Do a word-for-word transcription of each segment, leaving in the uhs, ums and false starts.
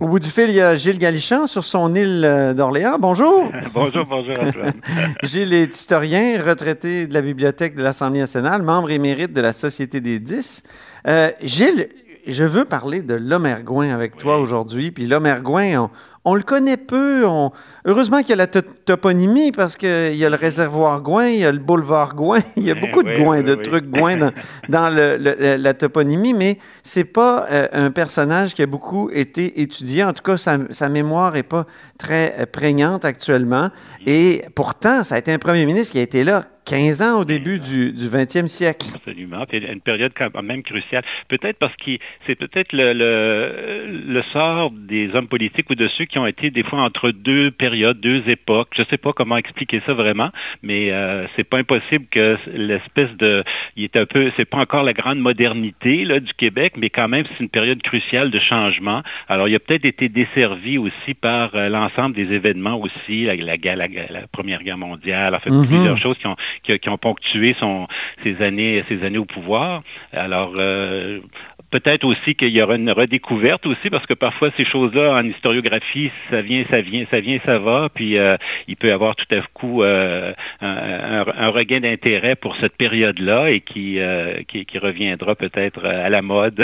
Au bout du fil, il y a Gilles Gallichan sur son île d'Orléans. Bonjour. Bonjour, bonjour Antoine. Gilles est historien, retraité de la Bibliothèque de l'Assemblée nationale, membre émérite de la Société des dix. Euh, Gilles, je veux parler de Lomer Gouin avec oui. toi aujourd'hui. Puis Lomer Gouin, on, on le connaît peu. On... Heureusement qu'il y a la t- toponymie parce qu'il y a le réservoir Gouin, il y a le boulevard Gouin. Il y a beaucoup oui, de Gouin, oui, de oui. trucs Gouin dans, dans le, le, la toponymie, mais c'est pas euh, un personnage qui a beaucoup été étudié. En tout cas, sa, sa mémoire n'est pas très prégnante actuellement. Et pourtant, ça a été un premier ministre qui a été là quinze ans au début du, du vingtième siècle. Absolument. Puis une période quand même cruciale. Peut-être parce que c'est peut-être le, le, le sort des hommes politiques ou de ceux qui ont été des fois entre deux périodes, deux époques. Je ne sais pas comment expliquer ça vraiment, mais euh, c'est pas impossible que l'espèce de... Il est un peu... C'est pas encore la grande modernité là, du Québec, mais quand même, c'est une période cruciale de changement. Alors, il a peut-être été desservi aussi par euh, l'ensemble des événements aussi, la, la, la, la Première Guerre mondiale, en fait, mm-hmm. plusieurs choses qui ont... Qui, qui ont ponctué son, ses, années, ses années au pouvoir. Alors, euh, peut-être aussi qu'il y aura une redécouverte aussi, parce que parfois, ces choses-là, en historiographie, ça vient, ça vient, ça vient, ça va, puis euh, il peut y avoir tout à coup euh, un, un, un regain d'intérêt pour cette période-là et qui, euh, qui, qui reviendra peut-être à la mode.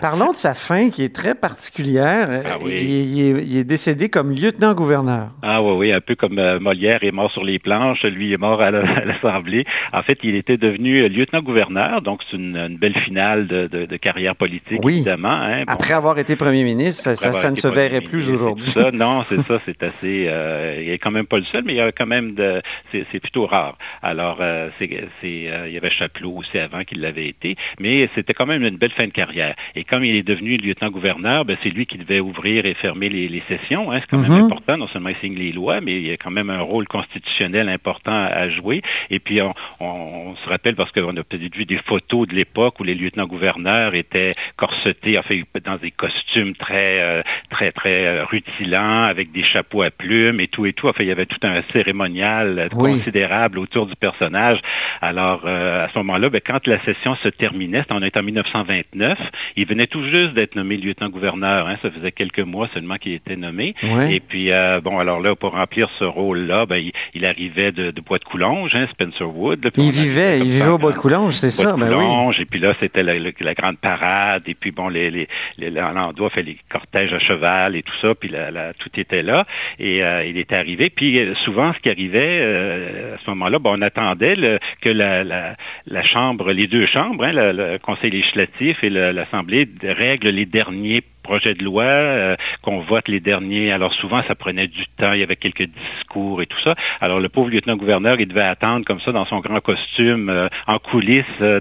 Parlons de sa fin, qui est très particulière. Ah, oui. il, il, est, il est décédé comme lieutenant-gouverneur. Ah oui, oui, un peu comme Molière est mort sur les planches, lui est mort à la, à la Assemblée. En fait, il était devenu lieutenant-gouverneur, donc c'est une, une belle finale de, de, de carrière politique, oui. évidemment. Hein. Bon. Après avoir été premier ministre, ça, ça, ça ne se verrait plus aujourd'hui. Ça, non, c'est ça, c'est assez... Euh, il n'est quand même pas le seul, mais il y a quand même... de, c'est, c'est plutôt rare. Alors, euh, c'est, c'est, euh, il y avait Chapelot aussi avant qu'il l'avait été, mais c'était quand même une belle fin de carrière. Et comme il est devenu lieutenant-gouverneur, ben, c'est lui qui devait ouvrir et fermer les, les sessions. Hein. C'est quand mm-hmm. même important, non seulement il signe les lois, mais il y a quand même un rôle constitutionnel important à, à jouer. Et puis, on, on, on se rappelle, parce qu'on a peut-être vu des photos de l'époque où les lieutenants-gouverneurs étaient corsetés, enfin, dans des costumes très, euh, très, très rutilants, avec des chapeaux à plumes et tout et tout. Enfin, il y avait tout un cérémonial oui. considérable autour du personnage. Alors, euh, à ce moment-là, ben, quand la session se terminait, on est en dix-neuf cent vingt-neuf, il venait tout juste d'être nommé lieutenant-gouverneur. Hein, ça faisait quelques mois seulement qu'il était nommé. Oui. Et puis, euh, bon, alors là, pour remplir ce rôle-là, ben, il, il arrivait de, de Bois-de-Coulonge, hein, Spencer Wood. Là, il vivait, il vivait au Bois-de-Coulonge, c'est ça, ben oui. Et puis là, c'était la, la, la grande parade, et puis bon, les, les, les, l'endroit fait les cortèges à cheval et tout ça, puis la, la, tout était là, et euh, il était arrivé. Puis souvent, ce qui arrivait euh, à ce moment-là, ben, on attendait le, que la, la, la chambre, les deux chambres, hein, le, le Conseil législatif et le, l'Assemblée règlent les derniers projet de loi, euh, qu'on vote les derniers. Alors souvent, ça prenait du temps, il y avait quelques discours et tout ça. Alors le pauvre lieutenant-gouverneur, il devait attendre comme ça dans son grand costume, euh, en coulisses, euh,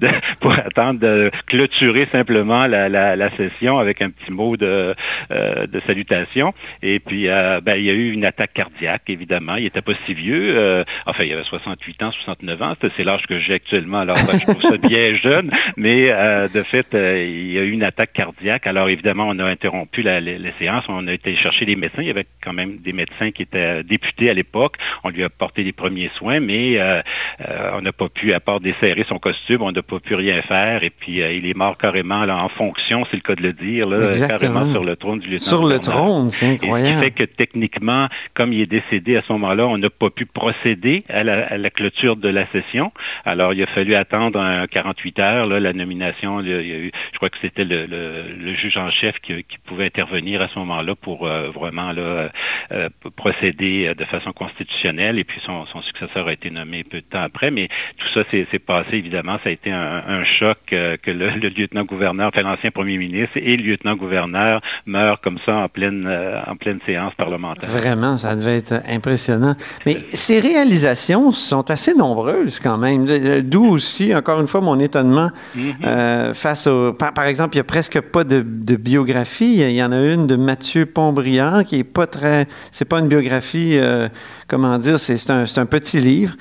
de, de, pour attendre de clôturer simplement la, la, la session avec un petit mot de, euh, de salutation. Et puis, euh, ben, il y a eu une attaque cardiaque, évidemment. Il n'était pas si vieux. Euh, enfin, il avait soixante-huit ans, soixante-neuf ans. C'est, c'est l'âge que j'ai actuellement. Alors, ben, je trouve ça bien jeune. Mais euh, de fait, euh, il y a eu une attaque cardiaque. Alors, évidemment, Évidemment, on a interrompu la, la, la séance, on a été chercher des médecins, il y avait quand même des médecins qui étaient députés à l'époque, on lui a apporté les premiers soins, mais euh, euh, on n'a pas pu, à part desserrer son costume, on n'a pas pu rien faire, et puis euh, il est mort carrément là, en fonction, c'est le cas de le dire, là, carrément sur le trône du lieutenant. Sur le trône, c'est incroyable. Et ce qui fait que techniquement, comme il est décédé à ce moment-là, on n'a pas pu procéder à la, à la clôture de la session, alors il a fallu attendre un quarante-huit heures, là, la nomination, il y a eu, je crois que c'était le, le, le juge en chef qui, qui pouvait intervenir à ce moment-là pour euh, vraiment là, euh, procéder de façon constitutionnelle. Et puis son, son successeur a été nommé peu de temps après. Mais tout ça s'est passé, évidemment. Ça a été un, un choc euh, que le, le lieutenant-gouverneur, enfin l'ancien premier ministre et le lieutenant-gouverneur meurent comme ça en pleine, euh, en pleine séance parlementaire. Vraiment, ça devait être impressionnant. Mais ces réalisations sont assez nombreuses quand même. D'où aussi, encore une fois, mon étonnement mm-hmm. euh, face au... Par, par exemple, il n'y a presque pas de, de biographie. Il y en a une de Mathieu Pontbriand qui est pas très... C'est pas une biographie, euh, comment dire, c'est, c'est, un, c'est un petit livre.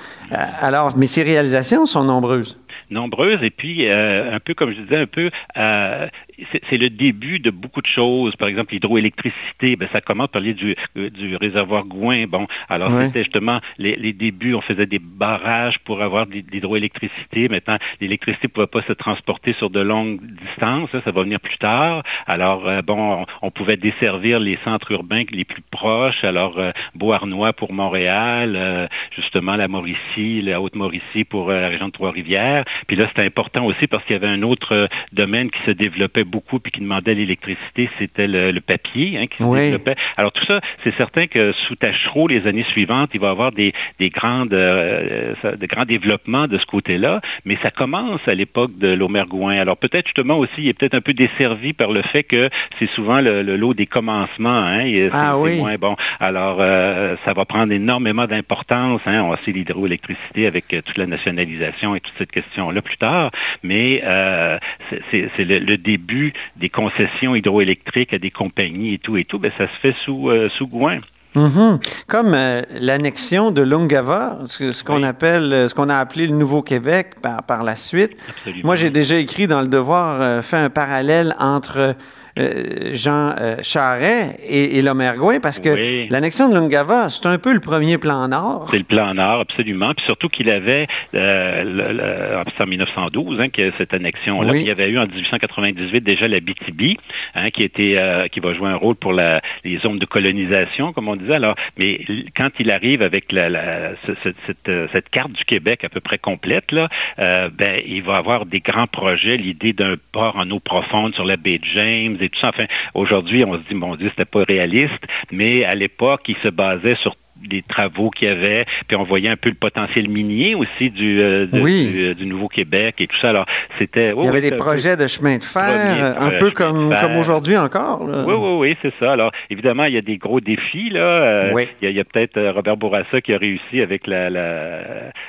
Alors, mais ses réalisations sont nombreuses. nombreuses. Et puis, euh, un peu comme je disais, un peu, euh, c'est, c'est le début de beaucoup de choses. Par exemple, l'hydroélectricité, ben, ça commence par parler du, du réservoir Gouin. Bon, alors ouais. C'était justement les, les débuts, on faisait des barrages pour avoir de l'hydroélectricité. Maintenant, l'électricité ne pouvait pas se transporter sur de longues distances. Ça, ça va venir plus tard. Alors, euh, bon, on, on pouvait desservir les centres urbains les plus proches. Alors, euh, Beauharnois pour Montréal, euh, justement la Mauricie, la Haute-Mauricie pour euh, la région de Trois-Rivières. Puis là, c'était important aussi parce qu'il y avait un autre euh, domaine qui se développait beaucoup puis qui demandait l'électricité, c'était le, le papier hein, qui se oui. développait. Alors tout ça, c'est certain que sous Tachereau, les années suivantes, il va y avoir des, des, grandes, euh, des grands développements de ce côté-là, mais ça commence à l'époque de Lomer Gouin. Alors peut-être justement aussi, il est peut-être un peu desservi par le fait que c'est souvent le, le lot des commencements. Hein, et ah c'est, oui. c'est moins bon. Alors euh, ça va prendre énormément d'importance. Hein, on a aussi l'hydroélectricité avec euh, toute la nationalisation et toute cette question-là plus tard, mais euh, c'est, c'est, c'est le, le début des concessions hydroélectriques à des compagnies et tout et tout, ben ça se fait sous, euh, sous Gouin. Mm-hmm. Comme euh, l'annexion de Longava, ce, ce qu'on oui. appelle, ce qu'on a appelé le Nouveau-Québec par, par la suite. Absolument. Moi, j'ai déjà écrit dans Le Devoir, euh, fait un parallèle entre euh, Jean euh, Charest et, et Lomer Gouin, parce que oui. l'annexion de Longava, c'est un peu le premier plan Nord. C'est le plan Nord, absolument. Puis surtout qu'il avait, euh, le, le, c'est en mille neuf cent douze, hein, que cette annexion-là, oui. il y avait eu en dix-huit cent quatre-vingt-dix-huit déjà la Bitibi, hein, qui était, euh, qui va jouer un rôle pour la, les zones de colonisation, comme on dit. Alors, mais quand il arrive avec la, la, cette, cette, cette carte du Québec à peu près complète, là, euh, ben, il va avoir des grands projets, l'idée d'un port en eau profonde sur la Baie-James et tout ça. Enfin, aujourd'hui, on se dit, mon Dieu, c'était pas réaliste, mais à l'époque, il se basait sur des travaux qu'il y avait, puis on voyait un peu le potentiel minier aussi du, euh, de, oui. du, du Nouveau-Québec et tout ça. Alors, c'était... Oh, il y avait des projets de chemin de fer, un peu comme, comme aujourd'hui encore. Là. Oui, oui, oui, c'est ça. Alors, évidemment, il y a des gros défis, là. Euh, oui. Il y a, il y a peut-être Robert Bourassa qui a réussi avec la, la,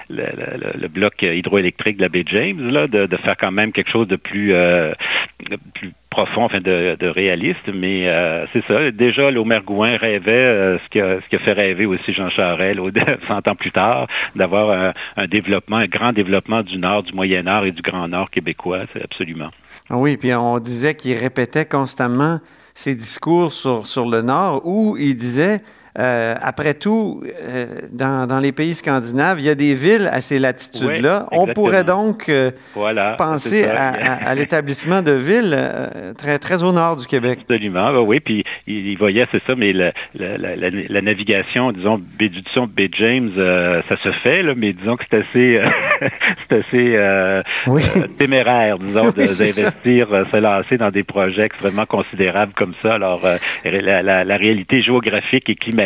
la, la, la, le bloc hydroélectrique de la Baie-James, là, de, de faire quand même quelque chose de plus... Euh, de plus profond, enfin de, de réaliste, mais euh, c'est ça. Déjà, Lomer Gouin rêvait, euh, ce, qui a, ce qui a fait rêver aussi Jean Charest, cent ans plus tard, d'avoir un, un développement, un grand développement du Nord, du Moyen-Nord et du Grand Nord québécois, c'est absolument. Oui, puis on disait qu'il répétait constamment ses discours sur, sur le Nord, où il disait, euh, après tout, euh, dans, dans les pays scandinaves, il y a des villes à ces latitudes-là. Oui, on pourrait donc euh, voilà, penser à, à, à l'établissement de villes euh, très, très au nord du Québec. Absolument, ben oui. Puis il, il voyait, c'est ça, mais la, la, la, la navigation, disons, Baie-James, Baie-James, euh, ça se fait, là, mais disons que c'est assez, euh, c'est assez euh, oui. euh, téméraire, disons, oui, de, d'investir, euh, se lancer dans des projets extrêmement considérables comme ça. Alors, euh, la, la, la réalité géographique et climatique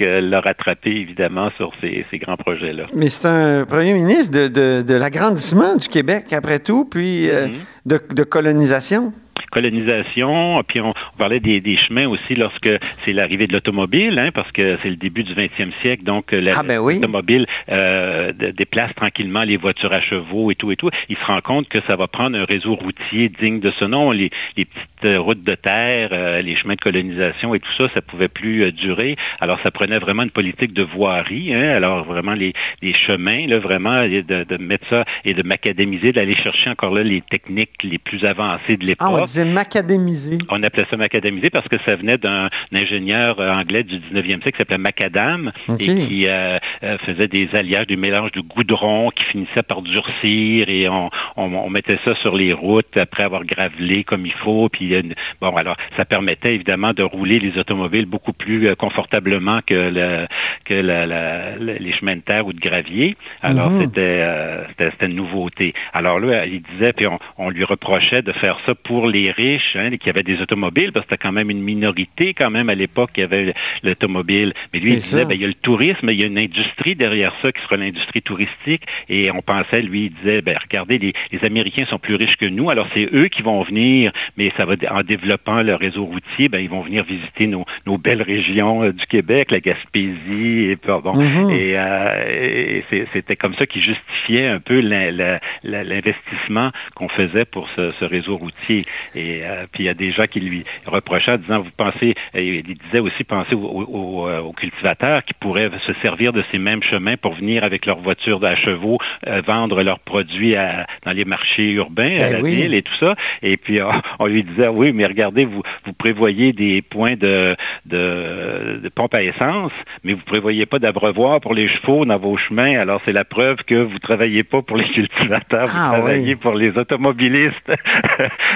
l'a rattrapé, évidemment, sur ces, ces grands projets-là. Mais c'est un premier ministre de, de, de l'agrandissement du Québec, après tout, puis mm-hmm. euh, de, de colonisation. Colonisation, puis on, on parlait des, des chemins aussi lorsque c'est l'arrivée de l'automobile, hein, parce que c'est le début du vingtième siècle, donc la, ah ben oui. l'automobile euh, déplace tranquillement les voitures à chevaux et tout et tout. Il se rend compte que ça va prendre un réseau routier digne de ce nom. Les, les petites routes de terre, euh, les chemins de colonisation et tout ça, ça pouvait plus euh, durer. Alors ça prenait vraiment une politique de voirie, hein, alors vraiment les, les chemins, là, vraiment de, de mettre ça et de macadamiser, d'aller chercher encore là les techniques les plus avancées de l'époque. Ah, on disait macadamisé. On appelait ça macadamisé parce que ça venait d'un ingénieur anglais du dix-neuvième siècle qui s'appelait Macadam okay. et qui euh, faisait des alliages, des mélanges de goudron qui finissaient par durcir et on, on, on mettait ça sur les routes après avoir gravelé comme il faut. Puis, bon, alors, ça permettait évidemment de rouler les automobiles beaucoup plus confortablement que, le, que la, la, la, les chemins de terre ou de gravier. Alors, mmh. c'était, euh, c'était, c'était une nouveauté. Alors là, il disait, puis on, on lui reprochait de faire ça pour les riches, hein, qui avaient des automobiles, parce que c'était quand même une minorité, quand même, à l'époque, qui avait l'automobile. Mais lui, c'est il disait, ben, il y a le tourisme, il y a une industrie derrière ça, qui sera l'industrie touristique, et on pensait, lui, il disait, ben, regardez, les, les Américains sont plus riches que nous, alors c'est eux qui vont venir, mais ça va, en développant le réseau routier, ben, ils vont venir visiter nos, nos belles régions euh, du Québec, la Gaspésie, et pardon. Mm-hmm. Et, euh, et c'est, c'était comme ça qu'il justifiait un peu la, la, la, l'investissement qu'on faisait pour ce, ce réseau routier. Et euh, puis il y a des gens qui lui reprochaient en disant, vous pensez, euh, il disait aussi, pensez aux, aux, aux cultivateurs qui pourraient se servir de ces mêmes chemins pour venir avec leurs voitures à chevaux euh, vendre leurs produits à, dans les marchés urbains, ben à la oui. ville et tout ça. Et puis on, on lui disait, oui, mais regardez, vous, vous prévoyez des points de, de, de pompe à essence, mais vous ne prévoyez pas d'abreuvoir pour les chevaux dans vos chemins. Alors c'est la preuve que vous ne travaillez pas pour les cultivateurs, vous ah, travaillez oui. pour les automobilistes.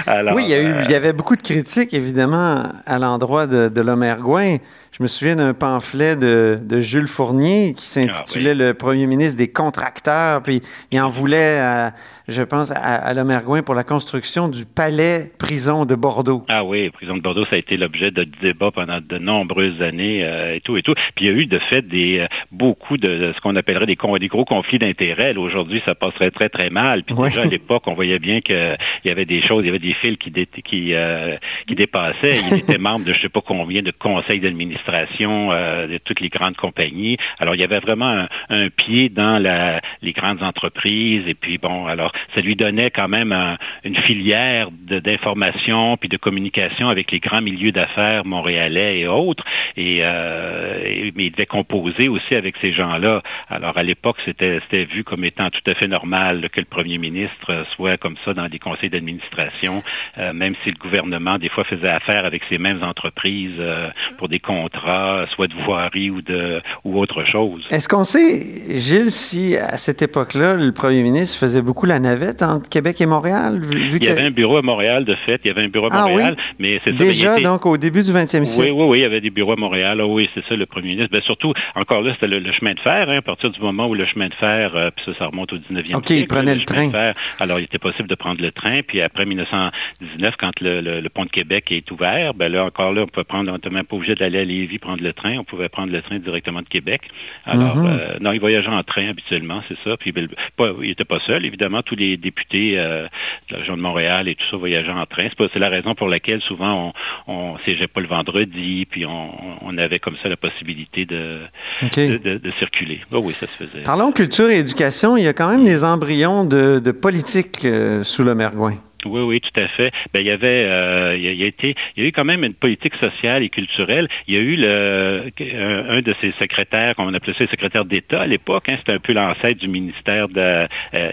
Alors, oui, il y, a eu, euh, il y avait beaucoup de critiques, évidemment, à l'endroit de, de Lomer Gouin. Je me souviens d'un pamphlet de, de Jules Fournier qui s'intitulait ah, oui. « Le premier ministre des contracteurs ». Puis il en voulait, à, je pense, à, à Lomer Gouin pour la construction du palais-prison de Bordeaux. Ah oui, prison de Bordeaux, ça a été l'objet de débats pendant de nombreuses années euh, et tout et tout. Puis il y a eu de fait des, beaucoup de ce qu'on appellerait des, con, des gros conflits d'intérêts. Aujourd'hui, ça passerait très, très mal. Puis oui. déjà, à l'époque, on voyait bien qu'il y avait des choses, il y avait des fils qui, dé, qui, euh, qui dépassaient. Il était membre de je ne sais pas combien de conseils d'administration de toutes les grandes compagnies. Alors, il y avait vraiment un, un pied dans la, les grandes entreprises. Et puis, bon, alors, ça lui donnait quand même un, une filière de, d'information puis de communication avec les grands milieux d'affaires montréalais et autres. Et, euh, et mais il devait composer aussi avec ces gens-là. Alors, à l'époque, c'était, c'était vu comme étant tout à fait normal que le premier ministre soit comme ça dans des conseils d'administration, euh, même si le gouvernement, des fois, faisait affaire avec ces mêmes entreprises euh, pour des comptes soit de voirie ou, de, ou autre chose. Est-ce qu'on sait, Gilles, si à cette époque-là, le premier ministre faisait beaucoup la navette entre Québec et Montréal? Vu, vu il y que... avait un bureau à Montréal, de fait. Il y avait un bureau à Montréal. Ah, oui? mais c'est Déjà, ça, mais était... donc, au début du vingtième siècle? Oui, oui, oui, il y avait des bureaux à Montréal. Ah, oui, c'est ça, le premier ministre. Bien, surtout, encore là, c'était le, le chemin de fer. Hein, à partir du moment où le chemin de fer, euh, puis ça, ça remonte au dix-neuvième siècle. OK, il prenait le, le train. De fer, alors, il était possible de prendre le train. Puis après dix-neuf dix-neuf, quand le, le, le pont de Québec est ouvert, bien là, encore là, on peut prendre, on n'était même pas obligé d'aller à Lévis prendre le train, on pouvait prendre le train directement de Québec. Alors, mm-hmm. euh, non, il voyageait en train habituellement, c'est ça. Puis, ben, pas, il n'était pas seul, évidemment, tous les députés euh, de la région de Montréal et tout ça voyageaient en train. C'est, pas, c'est la raison pour laquelle souvent on ne siégeait pas le vendredi, puis on, on avait comme ça la possibilité de, okay. de, de, de circuler. Oh, oui, ça se faisait. Parlons culture et éducation, il y a quand même des embryons de, de politique euh, sous Lomer Gouin. Oui, oui, tout à fait. Ben, il y avait, euh, il, y a, il, y a été, il y a eu quand même une politique sociale et culturelle. Il y a eu le, un, un de ses secrétaires, qu'on appelait ça le secrétaire d'État à l'époque, hein, c'était un peu l'ancêtre du ministère de, euh,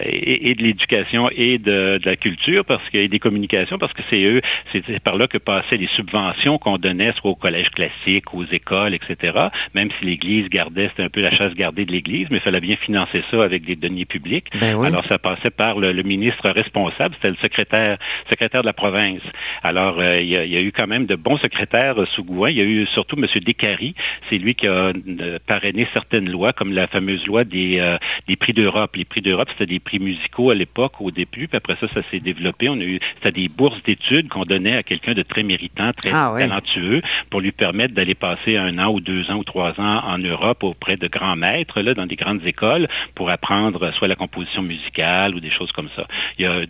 et, et de l'Éducation et de, de la Culture parce que, et des Communications, parce que c'est eux, c'est, c'est par là que passaient les subventions qu'on donnait soit au collège classique, aux écoles, et cetera. Même si l'Église gardait, c'était un peu la chasse gardée de l'Église, mais il fallait bien financer ça avec des deniers publics. Ben oui. Alors, ça passait par le, le ministre responsable, c'était le secrétaire secrétaire de la province. Alors, euh, il, y a, il y a eu quand même de bons secrétaires euh, sous Gouin. Il y a eu surtout M. Descaries. C'est lui qui a euh, parrainé certaines lois, comme la fameuse loi des, euh, des prix d'Europe. Les prix d'Europe, c'était des prix musicaux à l'époque, au début, puis après ça, ça s'est développé. On a eu, c'était des bourses d'études qu'on donnait à quelqu'un de très méritant, très ah, oui. talentueux, pour lui permettre d'aller passer un an ou deux ans ou trois ans en Europe auprès de grands maîtres, là, dans des grandes écoles, pour apprendre soit la composition musicale ou des choses comme ça. Il y a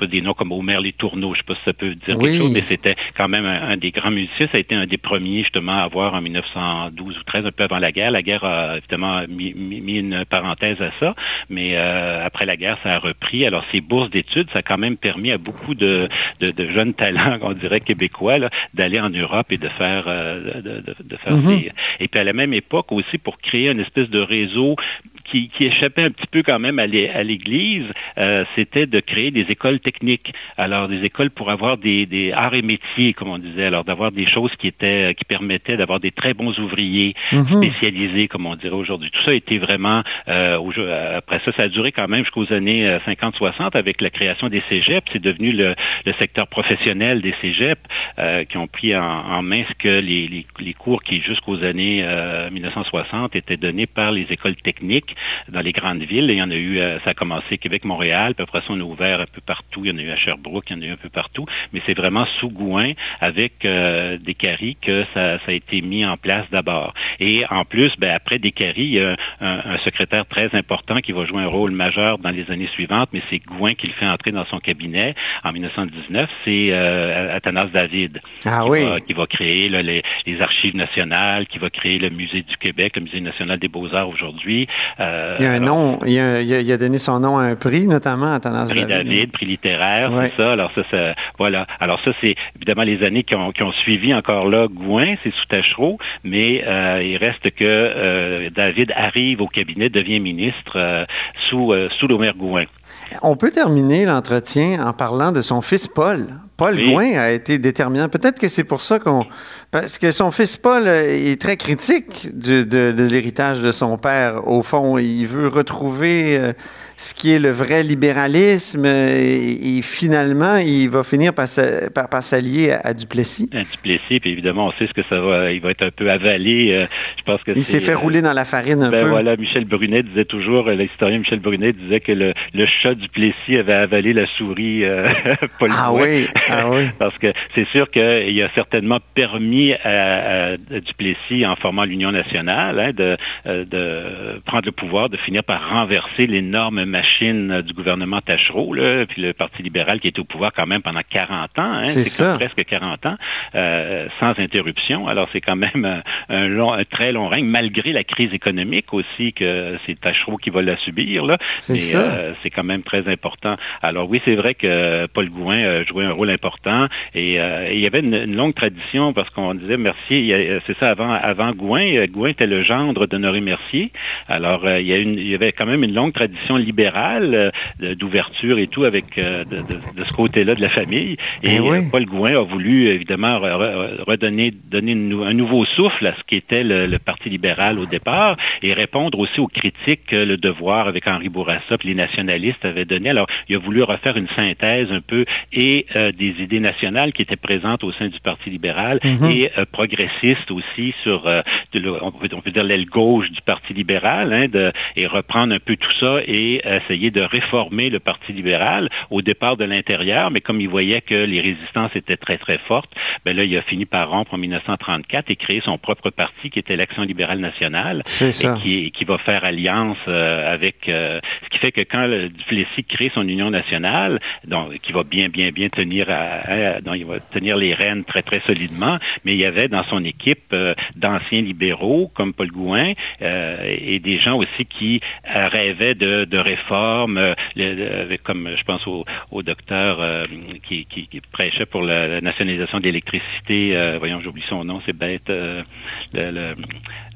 pas des noms comme O. Merle et Tourneau, je ne sais pas si ça peut dire oui. quelque chose, mais c'était quand même un, un des grands musiciens. Ça a été un des premiers, justement, à avoir en dix-neuf douze ou treize, un peu avant la guerre. La guerre a, évidemment, mis, mis une parenthèse à ça, mais euh, après la guerre, ça a repris. Alors, ces bourses d'études, ça a quand même permis à beaucoup de, de, de jeunes talents, on dirait québécois, là, d'aller en Europe et de faire... Euh, de, de, de faire mm-hmm. des... Et puis, à la même époque aussi, pour créer une espèce de réseau... Qui, qui échappait un petit peu quand même à, les, à l'Église, euh, c'était de créer des écoles techniques. Alors, des écoles pour avoir des, des arts et métiers, comme on disait. Alors, d'avoir des choses qui étaient, qui permettaient d'avoir des très bons ouvriers mm-hmm. spécialisés, comme on dirait aujourd'hui. Tout ça était vraiment... Euh, au, après ça, ça a duré quand même jusqu'aux années cinquante soixante avec la création des cégeps. C'est devenu le, le secteur professionnel des cégeps euh, qui ont pris en, en main ce que les, les, les cours qui, jusqu'aux années euh, mille neuf cent soixante, étaient donnés par les écoles techniques dans les grandes villes. Il y en a eu, ça a commencé Québec, Montréal, puis après ça, on a ouvert un peu partout. Il y en a eu à Sherbrooke, il y en a eu un peu partout. Mais c'est vraiment sous Gouin, avec euh, Descaries, que ça, ça a été mis en place d'abord. Et en plus, ben, après Descaries, il y a un, un secrétaire très important qui va jouer un rôle majeur dans les années suivantes, mais c'est Gouin qui le fait entrer dans son cabinet en dix-neuf dix-neuf. C'est euh, Athanase David ah, qui, oui. va, qui va créer là, les, les archives nationales, qui va créer le musée du Québec, le musée national des beaux-arts aujourd'hui, euh, Euh, il y a un nom, alors, il, a, il a donné son nom à un prix, notamment à Athanase David. Prix David, prix littéraire, ouais. C'est ça. Alors ça, ça, voilà. Alors ça, c'est évidemment les années qui ont, qui ont suivi encore là, Gouin, c'est sous Tachereau, mais euh, il reste que euh, David arrive au cabinet, devient ministre euh, sous, euh, sous Lomer Gouin. On peut terminer l'entretien en parlant de son fils Paul. Paul oui. Gouin a été déterminant. Peut-être que c'est pour ça qu'on... Parce que son fils Paul est très critique du, de, de l'héritage de son père. Au fond, il veut retrouver ce qui est le vrai libéralisme et, et finalement, il va finir par, sa, par, par s'allier à, à Duplessis. À Duplessis, puis évidemment, on sait ce que ça va... Il va être un peu avalé. Euh, je pense que il c'est, s'est fait euh, rouler dans la farine un ben peu. Voilà, Michel Brunet disait toujours, l'historien Michel Brunet disait que le, le chat Duplessis avait avalé la souris euh, Paul ah Gouin. Oui. Ah oui. Parce que c'est sûr qu'il a certainement permis à, à Duplessis, en formant l'Union nationale, hein, de, de prendre le pouvoir, de finir par renverser l'énorme machine du gouvernement Tachereau, là, puis le Parti libéral qui était au pouvoir quand même pendant quarante ans, hein, c'est, c'est ça. Presque quarante ans, euh, sans interruption. Alors c'est quand même un, long, un très long règne, malgré la crise économique aussi, que c'est Tachereau qui va la subir. Là. C'est, mais, ça. Euh, c'est quand même très important. Alors oui, c'est vrai que Paul Gouin jouait un rôle important et, euh, et il y avait une, une longue tradition parce qu'on disait Mercier, c'est ça, avant, avant Gouin, Gouin était le gendre d'Honoré Mercier. Alors euh, il, y a une, il y avait quand même une longue tradition libérale euh, d'ouverture et tout avec euh, de, de, de ce côté-là de la famille et oui. euh, Paul Gouin a voulu évidemment re, re, redonner donner une, un nouveau souffle à ce qu'était le, le Parti libéral au départ et répondre aussi aux critiques que le Devoir avec Henri Bourassa et les nationalistes avaient donné. Alors il a voulu refaire une synthèse un peu et euh, des idées nationales qui étaient présentes au sein du Parti libéral mm-hmm. et euh, progressistes aussi sur, euh, de, on, peut, on peut dire, l'aile gauche du Parti libéral, hein, de, et reprendre un peu tout ça et essayer de réformer le Parti libéral au départ de l'intérieur, mais comme il voyait que les résistances étaient très, très fortes, ben là, il a fini par rompre en dix-neuf cent trente-quatre et créer son propre parti qui était l'Action libérale nationale et qui, et qui va faire alliance euh, avec... Euh, ce qui fait que quand le Duplessis crée son Union nationale, donc qui va bien, bien, bien tenir À, à, donc il va tenir les rênes très, très solidement, mais il y avait dans son équipe euh, d'anciens libéraux comme Paul Gouin euh, et des gens aussi qui euh, rêvaient de, de réformes, euh, le, comme je pense au, au docteur euh, qui, qui, qui prêchait pour la, la nationalisation de l'électricité, euh, voyons, j'oublie son nom, c'est bête, euh, le, le,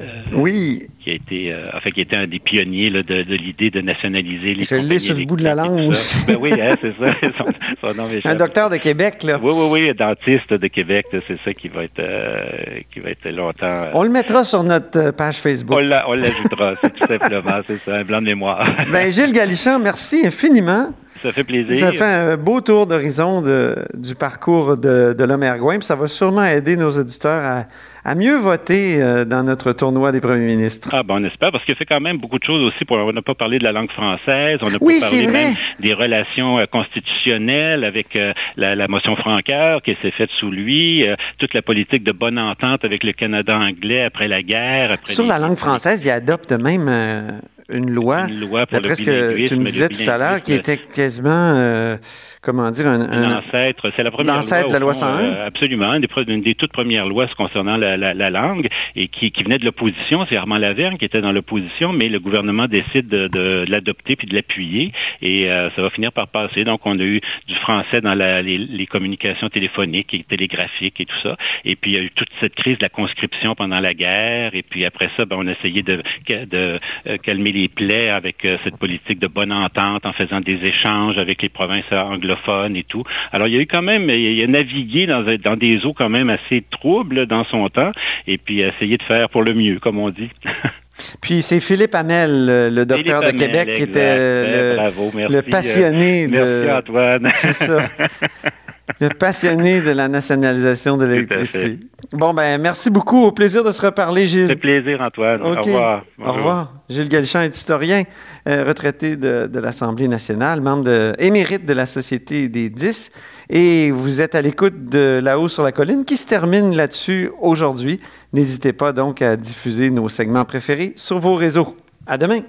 euh, oui. qui a été, euh, enfin, qui était un des pionniers là, de, de l'idée de nationaliser les compagnies électriques. Je l'ai sur le bout de la langue aussi. Ben oui, hein, c'est ça, son, son nom est un docteur de Québec, là. Oui, oui, oui, dentiste de Québec, là, c'est ça qui va être euh, qui va être longtemps. Euh... On le mettra sur notre page Facebook. On, l'a, on l'ajoutera, c'est tout simplement, c'est ça, un blanc de mémoire. Ben, Gilles Gallichan, merci infiniment. Ça fait plaisir. Ça fait un beau tour d'horizon de, du parcours de, de Lomer Gouin, puis ça va sûrement aider nos auditeurs à, à mieux voter euh, dans notre tournoi des premiers ministres. Ah ben on espère, parce qu'il fait quand même beaucoup de choses aussi. Pour, on n'a pas parlé de la langue française, on n'a oui, pas parlé même des relations euh, constitutionnelles avec euh, la, la motion Francœur qui s'est faite sous lui, euh, toute la politique de bonne entente avec le Canada anglais après la guerre. Après Sur les... la langue française, il adopte même... Euh... Une loi, une loi pour d'après ce que tu me disais tout à l'heure, qui était quasiment, euh, comment dire, un, un... l'ancêtre. C'est la première l'ancêtre loi, de la loi cent un. Euh, absolument, une des, une des toutes premières lois concernant la, la, la langue et qui, qui venait de l'opposition. C'est Armand Lavergne qui était dans l'opposition, mais le gouvernement décide de, de, de l'adopter puis de l'appuyer et euh, ça va finir par passer. Donc, on a eu du français dans la, les, les communications téléphoniques et télégraphiques et tout ça. Et puis, il y a eu toute cette crise de la conscription pendant la guerre et puis après ça, ben, on a essayé de, de, de euh, calmer les les plaies avec euh, cette politique de bonne entente en faisant des échanges avec les provinces anglophones et tout. Alors, il y a eu quand même, il a navigué dans, dans des eaux quand même assez troubles dans son temps et puis essayé de faire pour le mieux, comme on dit. Puis c'est Philippe Hamel, le, le docteur Philippe de Hamel, Québec, exact, qui était le, bravo, merci, le passionné euh, de... Merci Antoine. C'est ça. Le passionné de la nationalisation de l'électricité. Bon, ben merci beaucoup. Au plaisir de se reparler, Gilles. C'est plaisir, Antoine. Okay. Au revoir. Bonjour. Au revoir. Gilles Gallichan est historien, euh, retraité de, de l'Assemblée nationale, membre de, émérite de la Société des dix. Et vous êtes à l'écoute de Là-haut sur la colline qui se termine là-dessus aujourd'hui. N'hésitez pas donc à diffuser nos segments préférés sur vos réseaux. À demain.